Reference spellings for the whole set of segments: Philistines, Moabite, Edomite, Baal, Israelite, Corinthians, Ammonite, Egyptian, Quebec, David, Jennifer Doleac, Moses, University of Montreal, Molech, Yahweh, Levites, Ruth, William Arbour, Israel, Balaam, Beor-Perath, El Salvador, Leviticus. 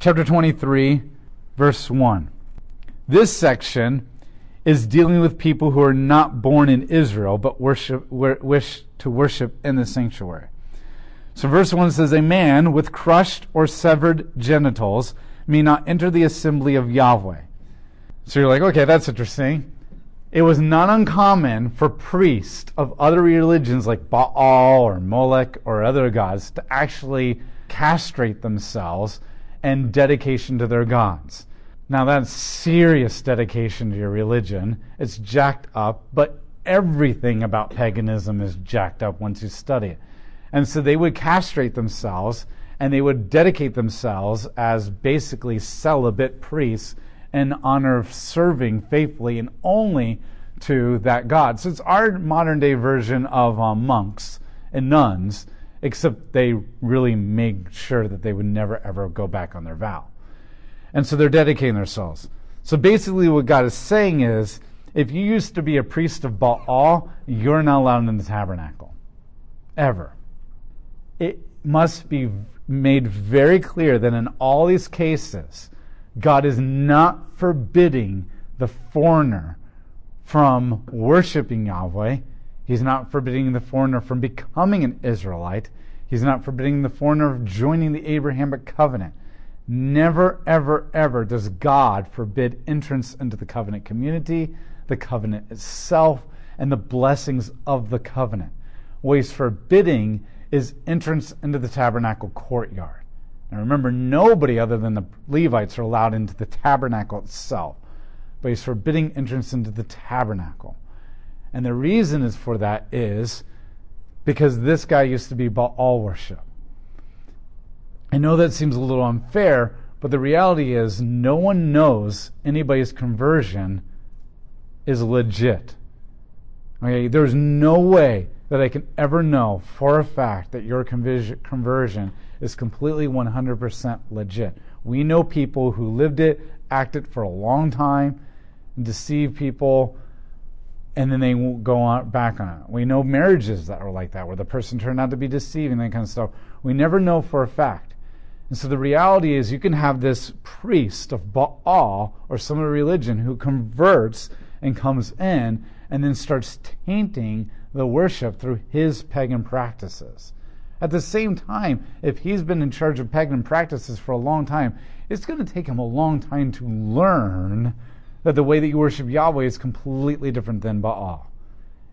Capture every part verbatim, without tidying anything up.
chapter twenty-three, verse one. This section is dealing with people who are not born in Israel, but worship, wish to worship in the sanctuary. So verse one says, "A man with crushed or severed genitals may not enter the assembly of Yahweh." So you're like, okay, that's interesting. It was not uncommon for priests of other religions like Baal or Molech or other gods to actually castrate themselves in dedication to their gods. Now that's serious dedication to your religion. It's jacked up, but everything about paganism is jacked up once you study it. And so they would castrate themselves and they would dedicate themselves as basically celibate priests in honor of serving faithfully and only to that God. So it's our modern day version of uh, monks and nuns, except they really made sure that they would never ever go back on their vow. And so they're dedicating themselves. So basically what God is saying is, if you used to be a priest of Baal, you're not allowed in the tabernacle. Ever. It must be made very clear that in all these cases, God is not forbidding the foreigner from worshiping Yahweh. He's not forbidding the foreigner from becoming an Israelite. He's not forbidding the foreigner from joining the Abrahamic covenant. Never, ever, ever does God forbid entrance into the covenant community, the covenant itself, and the blessings of the covenant. What he's forbidding is entrance into the tabernacle courtyard. Now remember, nobody other than the Levites are allowed into the tabernacle itself. But he's forbidding entrance into the tabernacle. And the reason is for that is because this guy used to be Baal worship. I know that seems a little unfair, but the reality is no one knows anybody's conversion is legit. Okay, there's no way that I can ever know for a fact that your conversion is completely one hundred percent legit. We know people who lived it, acted for a long time, and deceived people, and then they won't go on, back on it. We know marriages that are like that, where the person turned out to be deceiving, that kind of stuff. We never know for a fact. And so the reality is you can have this priest of Baal or some other religion who converts and comes in and then starts tainting the worship through his pagan practices. At the same time, if he's been in charge of pagan practices for a long time, it's going to take him a long time to learn that the way that you worship Yahweh is completely different than Baal.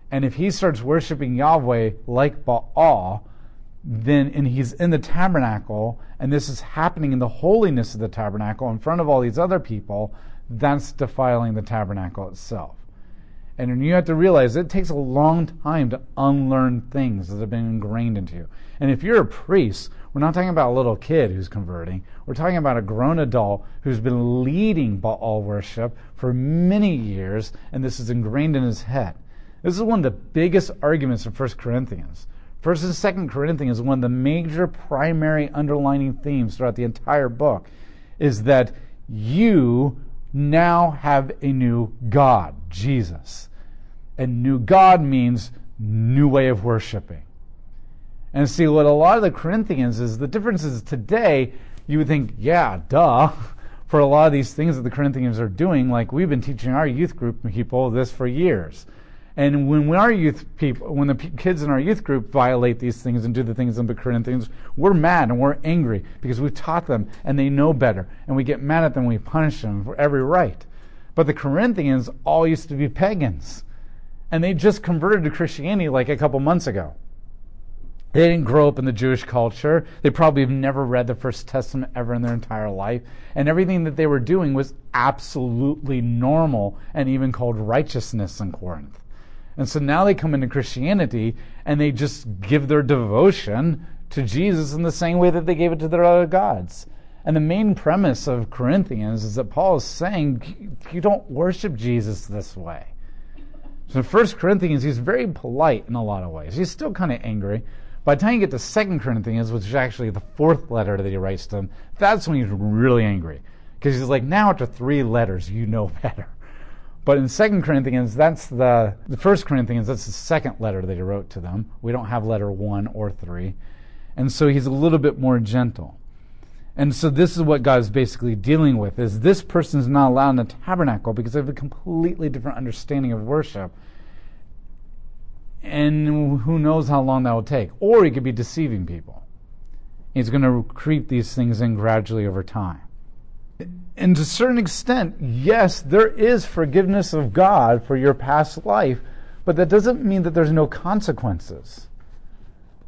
And if he starts worshiping Yahweh like Baal, then and he's in the tabernacle, and this is happening in the holiness of the tabernacle in front of all these other people, that's defiling the tabernacle itself. And you have to realize it takes a long time to unlearn things that have been ingrained into you. And if you're a priest, we're not talking about a little kid who's converting. We're talking about a grown adult who's been leading Baal worship for many years, and this is ingrained in his head. This is one of the biggest arguments in First Corinthians. First and Second Corinthians is one of the major primary underlining themes throughout the entire book, is that you now have a new God, Jesus. And new God means new way of worshiping. And see, what a lot of the Corinthians is, the difference is today, you would think, yeah, duh, for a lot of these things that the Corinthians are doing, like we've been teaching our youth group people this for years. And when our youth people, when the kids in our youth group violate these things and do the things in the Corinthians, we're mad and we're angry because we've taught them and they know better. And we get mad at them and we punish them for every right. But the Corinthians all used to be pagans. And they just converted to Christianity like a couple months ago. They didn't grow up in the Jewish culture. They probably have never read the First Testament ever in their entire life. And everything that they were doing was absolutely normal and even called righteousness in Corinth. And so now they come into Christianity and they just give their devotion to Jesus in the same way that they gave it to their other gods. And the main premise of Corinthians is that Paul is saying, you don't worship Jesus this way. So in First Corinthians, he's very polite in a lot of ways. He's still kind of angry. By the time you get to Second Corinthians, which is actually the fourth letter that he writes to them, that's when he's really angry. Because he's like, now after three letters, you know better. But in Second Corinthians, that's the, the First Corinthians, that's the second letter that he wrote to them. We don't have letter one or three. And so he's a little bit more gentle. And so this is what God is basically dealing with, is this person is not allowed in the tabernacle because they have a completely different understanding of worship. And who knows how long that will take. Or he could be deceiving people. He's going to creep these things in gradually over time. And to a certain extent, yes, there is forgiveness of God for your past life, but that doesn't mean that there's no consequences.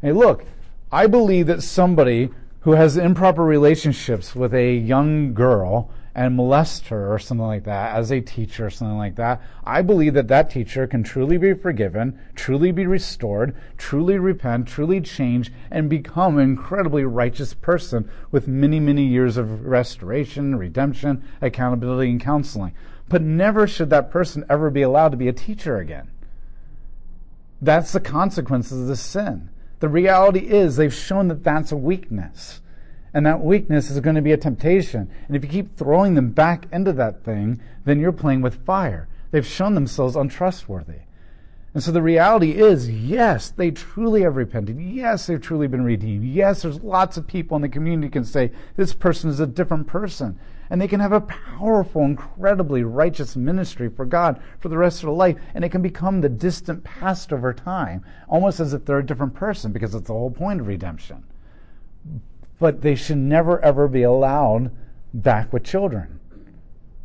Hey, look, I believe that somebody who has improper relationships with a young girl and molests her or something like that as a teacher or something like that, I believe that that teacher can truly be forgiven, truly be restored, truly repent, truly change, and become an incredibly righteous person with many, many years of restoration, redemption, accountability, and counseling. But never should that person ever be allowed to be a teacher again. That's the consequences of the sin. The reality is they've shown that that's a weakness. And that weakness is going to be a temptation. And if you keep throwing them back into that thing, then you're playing with fire. They've shown themselves untrustworthy. And so the reality is, yes, they truly have repented. Yes, they've truly been redeemed. Yes, there's lots of people in the community who can say, this person is a different person. And they can have a powerful, incredibly righteous ministry for God for the rest of their life. And it can become the distant past over time, almost as if they're a different person, because it's the whole point of redemption. But they should never, ever be allowed back with children,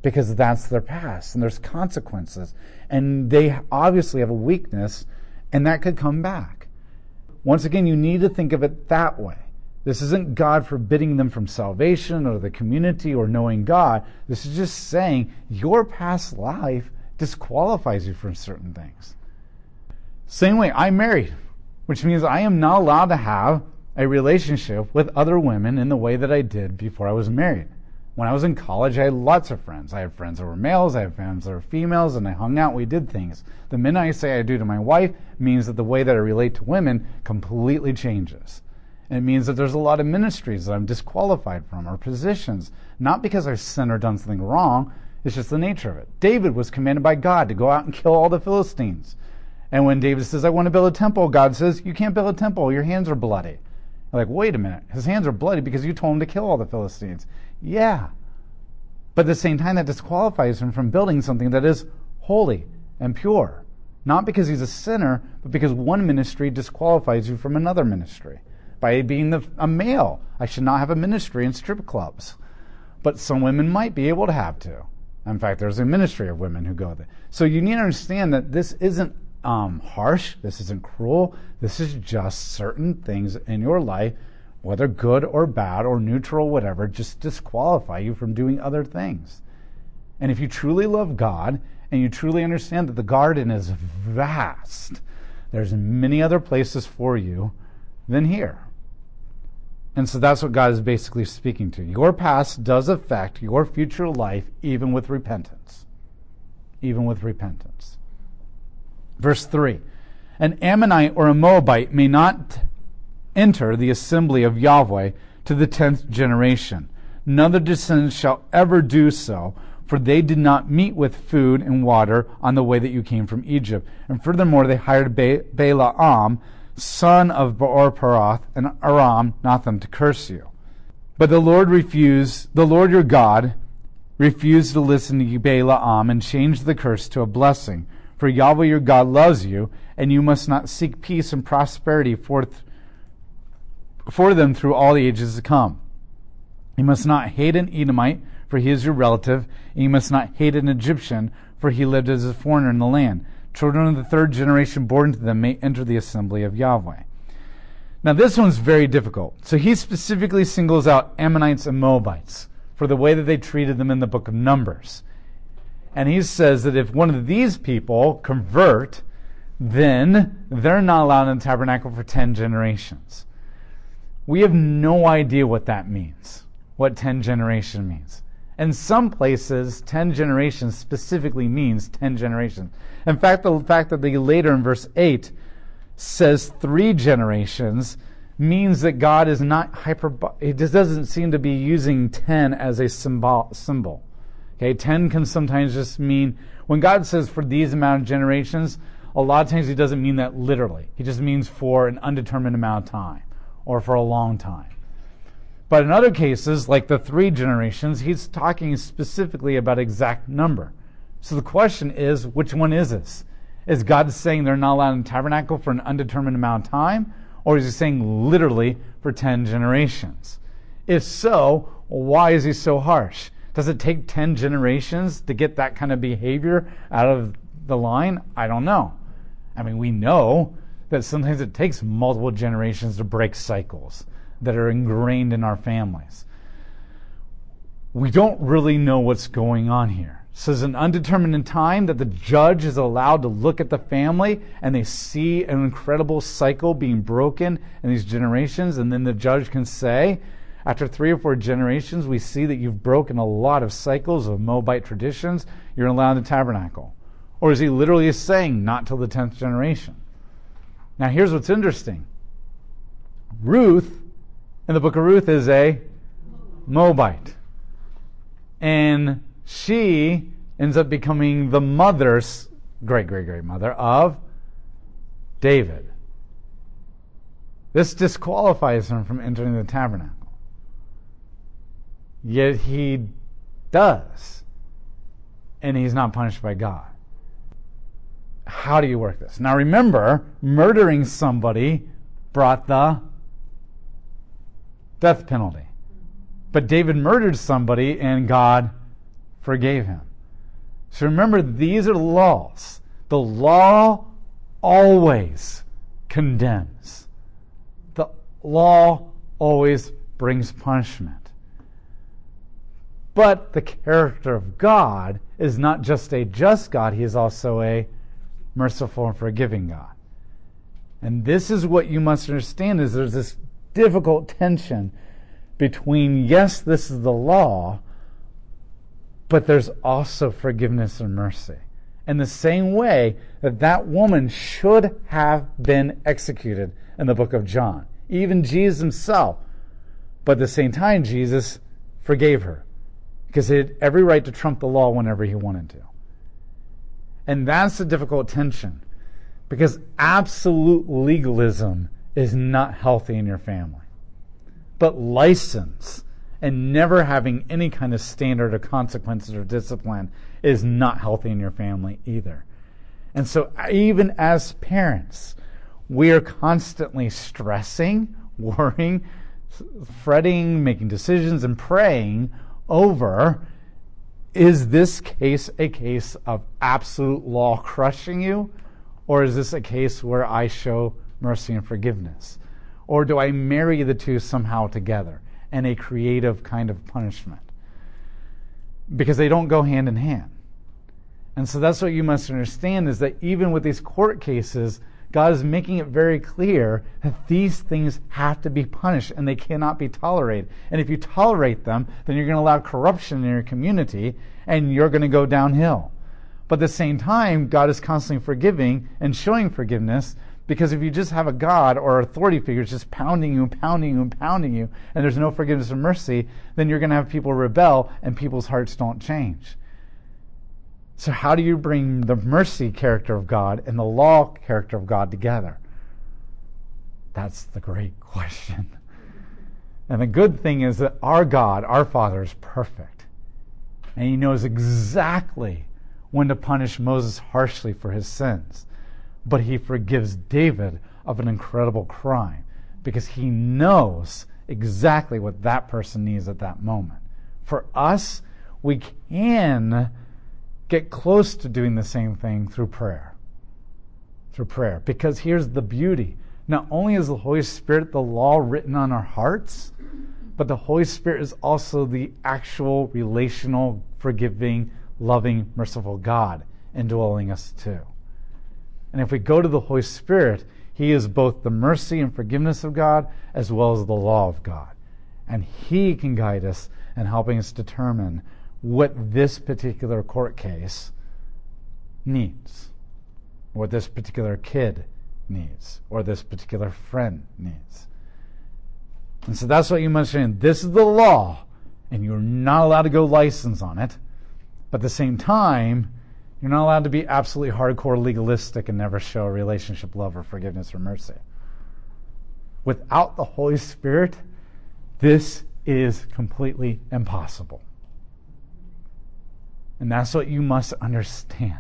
because that's their past, and there's consequences. And they obviously have a weakness, and that could come back. Once again, you need to think of it that way. This isn't God forbidding them from salvation or the community or knowing God. This is just saying your past life disqualifies you from certain things. Same way, I'm married, which means I am not allowed to have a relationship with other women in the way that I did before I was married. When I was in college, I had lots of friends. I had friends that were males, I had friends that were females, and I hung out, we did things. The minute I say I do to my wife means that the way that I relate to women completely changes. And it means that there's a lot of ministries that I'm disqualified from, or positions, not because I've sinned or done something wrong, it's just the nature of it. David was commanded by God to go out and kill all the Philistines. And when David says, I want to build a temple, God says, you can't build a temple, your hands are bloody. Like, wait a minute, his hands are bloody because you told him to kill all the Philistines. Yeah. But at the same time, that disqualifies him from building something that is holy and pure. Not because he's a sinner, but because one ministry disqualifies you from another ministry. By being the, a male, I should not have a ministry in strip clubs. But some women might be able to have to. In fact, there's a ministry of women who go there. So you need to understand that this isn't Um, harsh, this isn't cruel, this is just certain things in your life, whether good or bad or neutral, whatever, just disqualify you from doing other things. And if you truly love God and you truly understand that the garden is vast, there's many other places for you than here. And so that's what God is basically speaking to. Your past does affect your future life, even with repentance. Even with repentance. Verse three, an Ammonite or a Moabite may not enter the assembly of Yahweh to the tenth generation. None of their descendants shall ever do so, for they did not meet with food and water on the way that you came from Egypt. And furthermore, they hired ba- Balaam, son of Beor-Perath, and Aram, Nahum, to curse you. But the Lord refused, the Lord your God refused to listen to Balaam and changed the curse to a blessing. For Yahweh your God loves you, and you must not seek peace and prosperity for, th- for them through all the ages to come. You must not hate an Edomite, for he is your relative, and you must not hate an Egyptian, for he lived as a foreigner in the land. Children of the third generation born to them may enter the assembly of Yahweh. Now this one's very difficult. So he specifically singles out Ammonites and Moabites for the way that they treated them in the book of Numbers. And he says that if one of these people convert, then they're not allowed in the tabernacle for ten generations. We have no idea what that means, what ten generation means. In some places, ten generations specifically means ten generations. In fact, the fact that they later in verse eight says three generations means that God is not hyper. It just doesn't seem to be using ten as a symbol. symbol. Okay, ten can sometimes just mean, when God says for these amount of generations, a lot of times he doesn't mean that literally. He just means for an undetermined amount of time or for a long time. But in other cases, like the three generations, he's talking specifically about exact number. So the question is, which one is this? Is God saying they're not allowed in the tabernacle for an undetermined amount of time? Or is he saying literally for ten generations? If so, why is he so harsh? Does it take ten generations to get that kind of behavior out of the line? I don't know. I mean, we know that sometimes it takes multiple generations to break cycles that are ingrained in our families. We don't really know what's going on here. So there's an undetermined time that the judge is allowed to look at the family, and they see an incredible cycle being broken in these generations, and then the judge can say, after three or four generations, we see that you've broken a lot of cycles of Moabite traditions. You're allowed in the tabernacle. Or is he literally saying, not till the tenth generation? Now, here's what's interesting. Ruth, in the book of Ruth, is a Moabite. And she ends up becoming the mother's, great, great, great mother of David. This disqualifies him from entering the tabernacle. Yet he does, and he's not punished by God. How do you work this? Now remember, murdering somebody brought the death penalty. But David murdered somebody, and God forgave him. So remember, these are laws. The law always condemns. The law always brings punishment. But the character of God is not just a just God, he is also a merciful and forgiving God. And this is what you must understand, is there's this difficult tension between, yes, this is the law, but there's also forgiveness and mercy. In the same way that that woman should have been executed in the book of John, even Jesus himself. But at the same time, Jesus forgave her, because he had every right to trump the law whenever he wanted to. And that's the difficult tension, because absolute legalism is not healthy in your family. But license and never having any kind of standard or consequences or discipline is not healthy in your family either. And so even as parents, we are constantly stressing, worrying, fretting, making decisions, and praying over, is this case a case of absolute law crushing you, or is this a case where I show mercy and forgiveness? Or do I marry the two somehow together in a creative kind of punishment? Because they don't go hand in hand. And so that's what you must understand, is that even with these court cases, God is making it very clear that these things have to be punished and they cannot be tolerated. And if you tolerate them, then you're going to allow corruption in your community and you're going to go downhill. But at the same time, God is constantly forgiving and showing forgiveness, because if you just have a God or authority figure just pounding you, pounding you, pounding you, and there's no forgiveness or mercy, then you're going to have people rebel and people's hearts don't change. So how do you bring the mercy character of God and the law character of God together? That's the great question. And the good thing is that our God, our Father, is perfect. And he knows exactly when to punish Moses harshly for his sins. But he forgives David of an incredible crime, because he knows exactly what that person needs at that moment. For us, we can get close to doing the same thing through prayer. Through prayer. Because here's the beauty. Not only is the Holy Spirit the law written on our hearts, but the Holy Spirit is also the actual relational, forgiving, loving, merciful God indwelling us too. And if we go to the Holy Spirit, he is both the mercy and forgiveness of God as well as the law of God. And he can guide us in helping us determine what this particular court case needs, or this particular kid needs, or this particular friend needs. And so that's what you mentioned. This is the law, and you're not allowed to go license on it. But at the same time, you're not allowed to be absolutely hardcore legalistic and never show relationship, love, or forgiveness or mercy. Without the Holy Spirit, this is completely impossible. And that's what you must understand.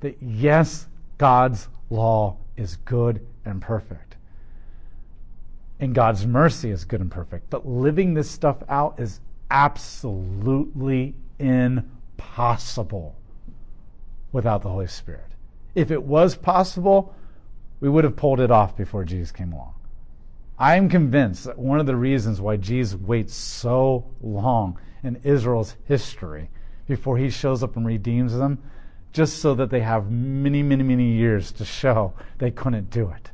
That yes, God's law is good and perfect. And God's mercy is good and perfect. But living this stuff out is absolutely impossible without the Holy Spirit. If it was possible, we would have pulled it off before Jesus came along. I'm convinced that one of the reasons why Jesus waits so long in Israel's history before he shows up and redeems them, just so that they have many, many, many years to show they couldn't do it.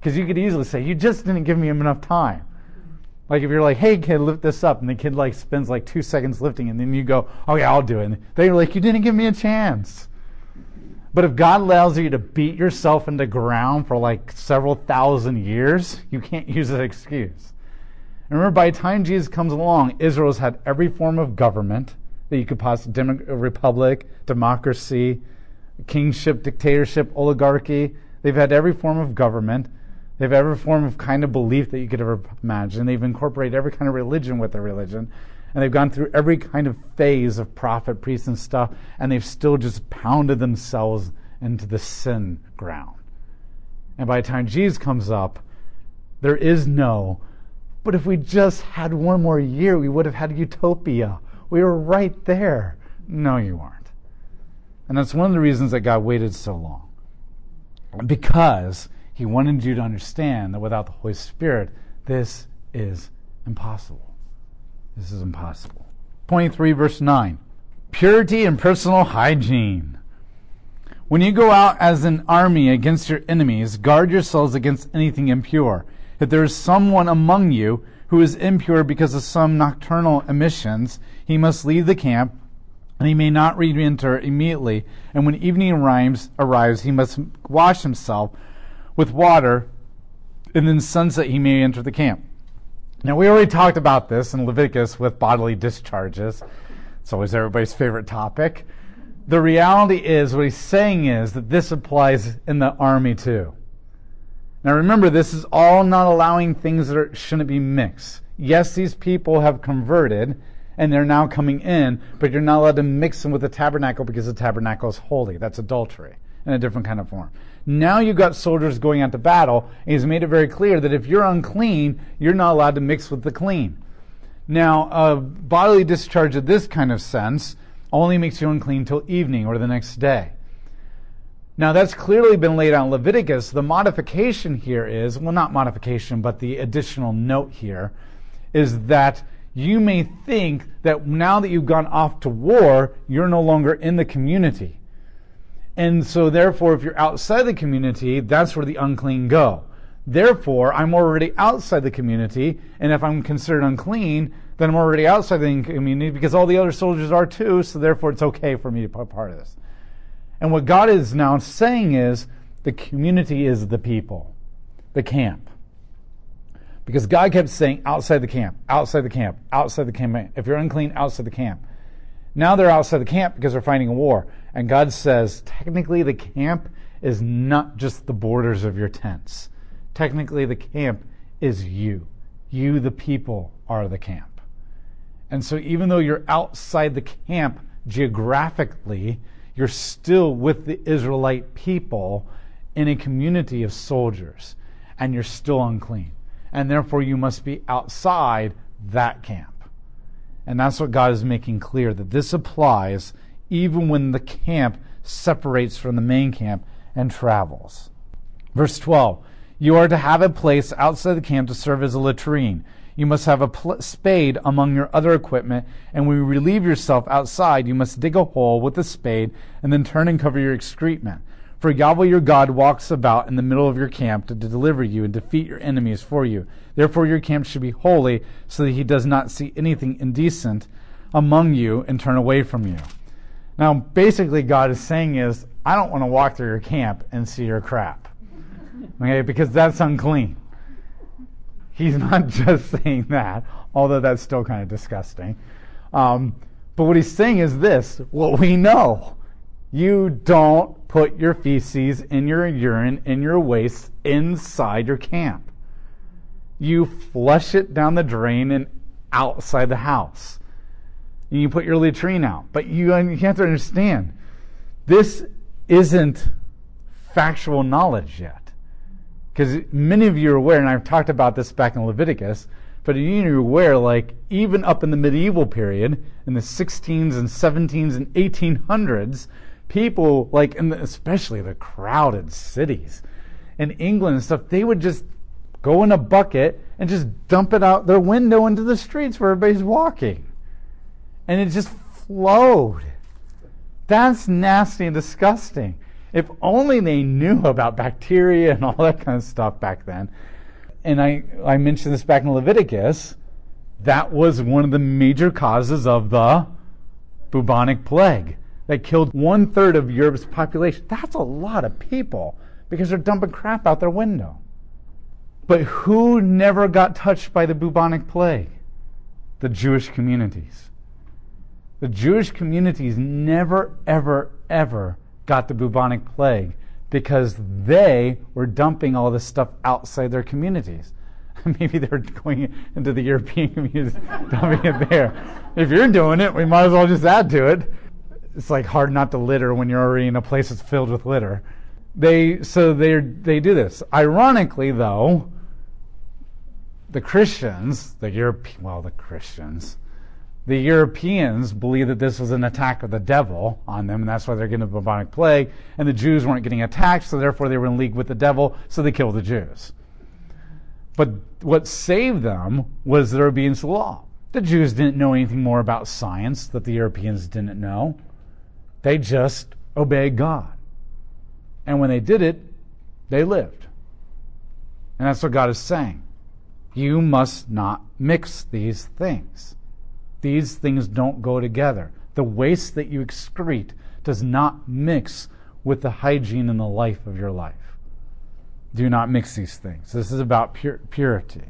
Because you could easily say, you just didn't give me enough time. Like if you're like, hey kid, lift this up, and the kid like spends like two seconds lifting, and then you go, oh yeah, I'll do it. And they're like, you didn't give me a chance. But if God allows you to beat yourself into ground for like several thousand years, you can't use that excuse. And remember, by the time Jesus comes along, Israel's had every form of government that you could possibly, dem- republic, democracy, kingship, dictatorship, oligarchy. They've had every form of government. They've had every form of kind of belief that you could ever imagine. They've incorporated every kind of religion with their religion. And they've gone through every kind of phase of prophet, priest, and stuff. And they've still just pounded themselves into the sin ground. And by the time Jesus comes up, there is no, but if we just had one more year, we would have had utopia. We were right there. No, you aren't. And that's one of the reasons that God waited so long. Because he wanted you to understand that without the Holy Spirit, this is impossible. This is impossible. twenty-three, verse nine. Purity and personal hygiene. When you go out as an army against your enemies, guard yourselves against anything impure. If there is someone among you who is impure because of some nocturnal emissions, he must leave the camp, and he may not re-enter immediately. And when evening arrives, he must wash himself with water, and then sunset he may enter the camp. Now, we already talked about this in Leviticus with bodily discharges. It's always everybody's favorite topic. The reality is, what he's saying is that this applies in the army too. Now remember, this is all not allowing things that are, shouldn't be mixed. Yes, these people have converted, and they're now coming in, but you're not allowed to mix them with the tabernacle because the tabernacle is holy. That's adultery in a different kind of form. Now you've got soldiers going out to battle, and he's made it very clear that if you're unclean, you're not allowed to mix with the clean. Now, a bodily discharge of this kind of sense only makes you unclean till evening or the next day. Now, that's clearly been laid out in Leviticus. The modification here is, well, not modification, but the additional note here, is that you may think that now that you've gone off to war, you're no longer in the community. And so, therefore, if you're outside the community, that's where the unclean go. Therefore, I'm already outside the community, and if I'm considered unclean, then I'm already outside the community because all the other soldiers are too, so therefore it's okay for me to be part of this. And what God is now saying is the community is the people, the camp. Because God kept saying outside the camp, outside the camp, outside the camp. If you're unclean, outside the camp. Now they're outside the camp because they're fighting a war. And God says technically the camp is not just the borders of your tents. Technically the camp is you. You, the people, are the camp. And so even though you're outside the camp geographically, you're still with the Israelite people in a community of soldiers, and you're still unclean. And therefore, you must be outside that camp. And that's what God is making clear, that this applies even when the camp separates from the main camp and travels. Verse twelve, you are to have a place outside the camp to serve as a latrine. You must have a pl- spade among your other equipment, and when you relieve yourself outside, you must dig a hole with a spade and then turn and cover your excrement. For Yahweh your God walks about in the middle of your camp to deliver you and defeat your enemies for you. Therefore your camp should be holy, so that he does not see anything indecent among you and turn away from you. Now basically God is saying is, I don't want to walk through your camp and see your crap, okay? Because that's unclean. He's not just saying that, although that's still kind of disgusting. Um, but what he's saying is this, what we know. You don't put your feces in your urine, in your waste, inside your camp. You flush it down the drain and outside the house. You can put your latrine out. But you, you have to understand, this isn't factual knowledge yet. Because many of you are aware, and I've talked about this back in Leviticus, but you are aware, like, even up in the medieval period, in the sixteens and seventeens and eighteen hundreds, people, like, in the, especially the crowded cities in England and stuff, they would just go in a bucket and just dump it out their window into the streets where everybody's walking. And it just flowed. That's nasty and disgusting. If only they knew about bacteria and all that kind of stuff back then. And I, I mentioned this back in Leviticus, that was one of the major causes of the bubonic plague that killed one third of Europe's population. That's a lot of people because they're dumping crap out their window. But who never got touched by the bubonic plague? The Jewish communities. The Jewish communities never, ever, ever got the bubonic plague because they were dumping all this stuff outside their communities. Maybe they're going into the European communities, dumping it there. If you're doing it, we might as well just add to it. It's like hard not to litter when you're already in a place that's filled with litter. They so they they do this. Ironically, though, the Christians, the Europe, well, the Christians, the Europeans believe that this was an attack of the devil on them, and that's why they're getting a bubonic plague. And the Jews weren't getting attacked, so therefore they were in league with the devil, so they killed the Jews. But what saved them was their obedience to the law. The Jews didn't know anything more about science that the Europeans didn't know. They just obeyed God. And when they did it, they lived. And that's what God is saying. You must not mix these things. These things don't go together. The waste that you excrete does not mix with the hygiene and the life of your life. Do not mix these things. This is about pure purity.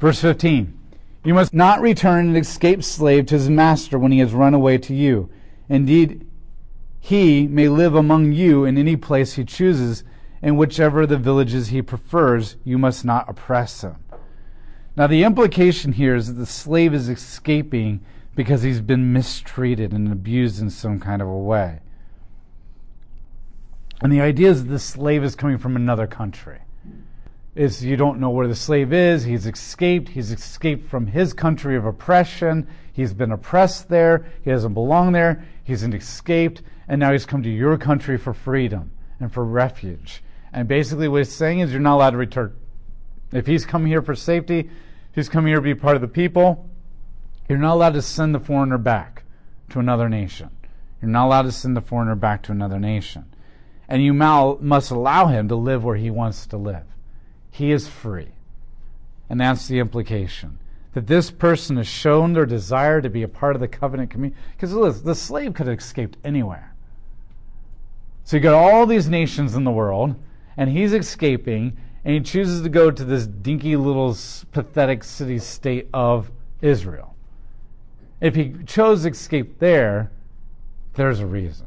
Verse fifteen. You must not return an escaped slave to his master when he has run away to you. Indeed, he may live among you in any place he chooses, and whichever the villages he prefers, you must not oppress him. Now, the implication here is that the slave is escaping because he's been mistreated and abused in some kind of a way. And the idea is that the slave is coming from another country. It's, you don't know where the slave is. He's escaped. He's escaped from his country of oppression. He's been oppressed there. He doesn't belong there. He's escaped. And now he's come to your country for freedom and for refuge. And basically what it's saying is you're not allowed to return. If he's come here for safety, if he's come here to be part of the people, you're not allowed to send the foreigner back to another nation. You're not allowed to send the foreigner back to another nation. And you must allow him to live where he wants to live. He is free. And that's the implication. That this person has shown their desire to be a part of the covenant community. Because the slave could have escaped anywhere. So you got all these nations in the world, and he's escaping, and he chooses to go to this dinky little pathetic city-state of Israel. If he chose to escape there, there's a reason.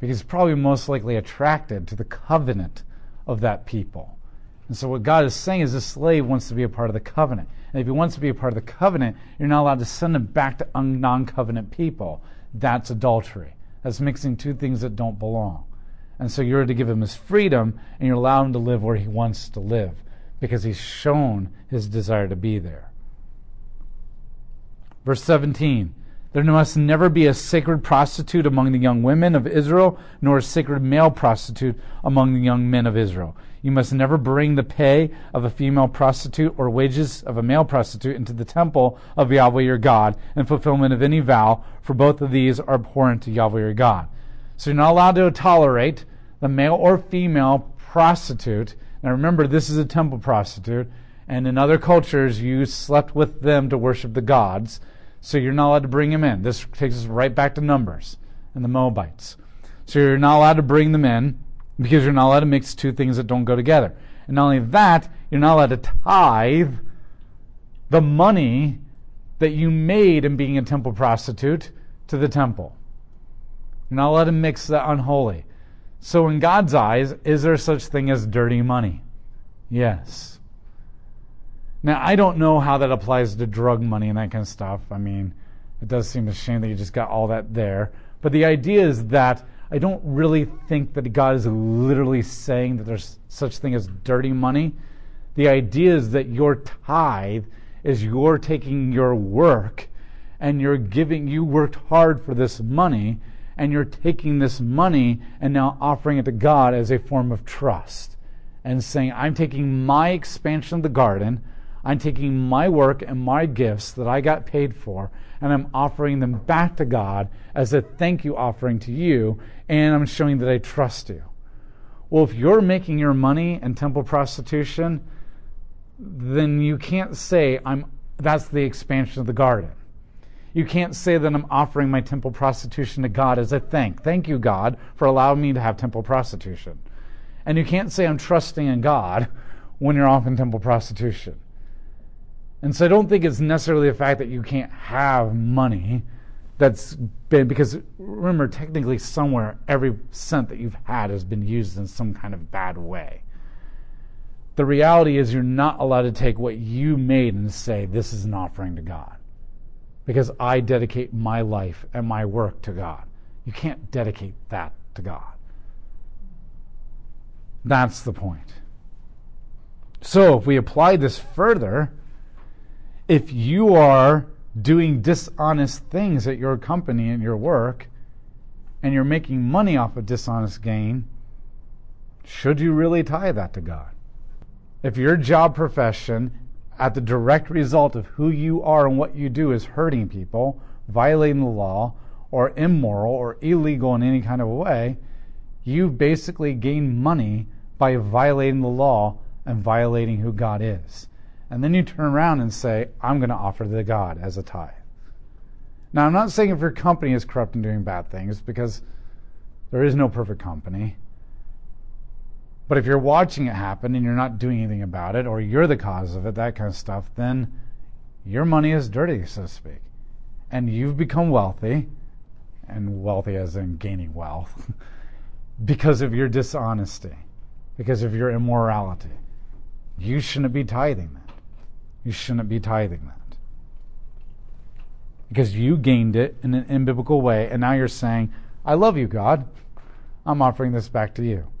Because he's probably most likely attracted to the covenant of that people. And so what God is saying is this slave wants to be a part of the covenant. And if he wants to be a part of the covenant, you're not allowed to send him back to non-covenant people. That's adultery. That's mixing two things that don't belong. And so you're to give him his freedom, and you're allowing him to live where he wants to live because he's shown his desire to be there. Verse seventeen, there must never be a sacred prostitute among the young women of Israel, nor a sacred male prostitute among the young men of Israel. You must never bring the pay of a female prostitute or wages of a male prostitute into the temple of Yahweh your God in fulfillment of any vow, for both of these are abhorrent to Yahweh your God. So you're not allowed to tolerate the male or female prostitute. Now remember, this is a temple prostitute, and in other cultures you slept with them to worship the gods, so you're not allowed to bring them in. This takes us right back to Numbers and the Moabites. So you're not allowed to bring them in because you're not allowed to mix two things that don't go together. And not only that, you're not allowed to tithe the money that you made in being a temple prostitute to the temple. You're not allowed to mix the unholy. So in God's eyes, is there such thing as dirty money? Yes. Now, I don't know how that applies to drug money and that kind of stuff. I mean, it does seem a shame that you just got all that there. But the idea is that I don't really think that God is literally saying that there's such thing as dirty money. The idea is that your tithe is you're taking your work and you're giving, you worked hard for this money, and you're taking this money and now offering it to God as a form of trust and saying, I'm taking my expansion of the garden, I'm taking my work and my gifts that I got paid for, and I'm offering them back to God as a thank you offering to you, and I'm showing that I trust you. Well, if you're making your money in temple prostitution, then you can't say I'm. That's the expansion of the garden. You can't say that I'm offering my temple prostitution to God as a thank. Thank you, God, for allowing me to have temple prostitution. And you can't say I'm trusting in God when you're off in temple prostitution. And so I don't think it's necessarily the fact that you can't have money that's been, because remember, technically somewhere every cent that you've had has been used in some kind of bad way. The reality is you're not allowed to take what you made and say, this is an offering to God, because I dedicate my life and my work to God. You can't dedicate that to God. That's the point. So if we apply this further, if you are doing dishonest things at your company and your work, and you're making money off of dishonest gain, should you really tithe that to God? If your job profession, at the direct result of who you are and what you do, is hurting people, violating the law, or immoral or illegal in any kind of way, you've basically gained money by violating the law and violating who God is. And then you turn around and say, I'm going to offer to God as a tithe. Now, I'm not saying if your company is corrupt and doing bad things, because there is no perfect company. But if you're watching it happen and you're not doing anything about it, or you're the cause of it, that kind of stuff, then your money is dirty, so to speak. And you've become wealthy, and wealthy as in gaining wealth, because of your dishonesty, because of your immorality. You shouldn't be tithing that. You shouldn't be tithing that. Because you gained it in an unbiblical way, and now you're saying, I love you, God. I'm offering this back to you.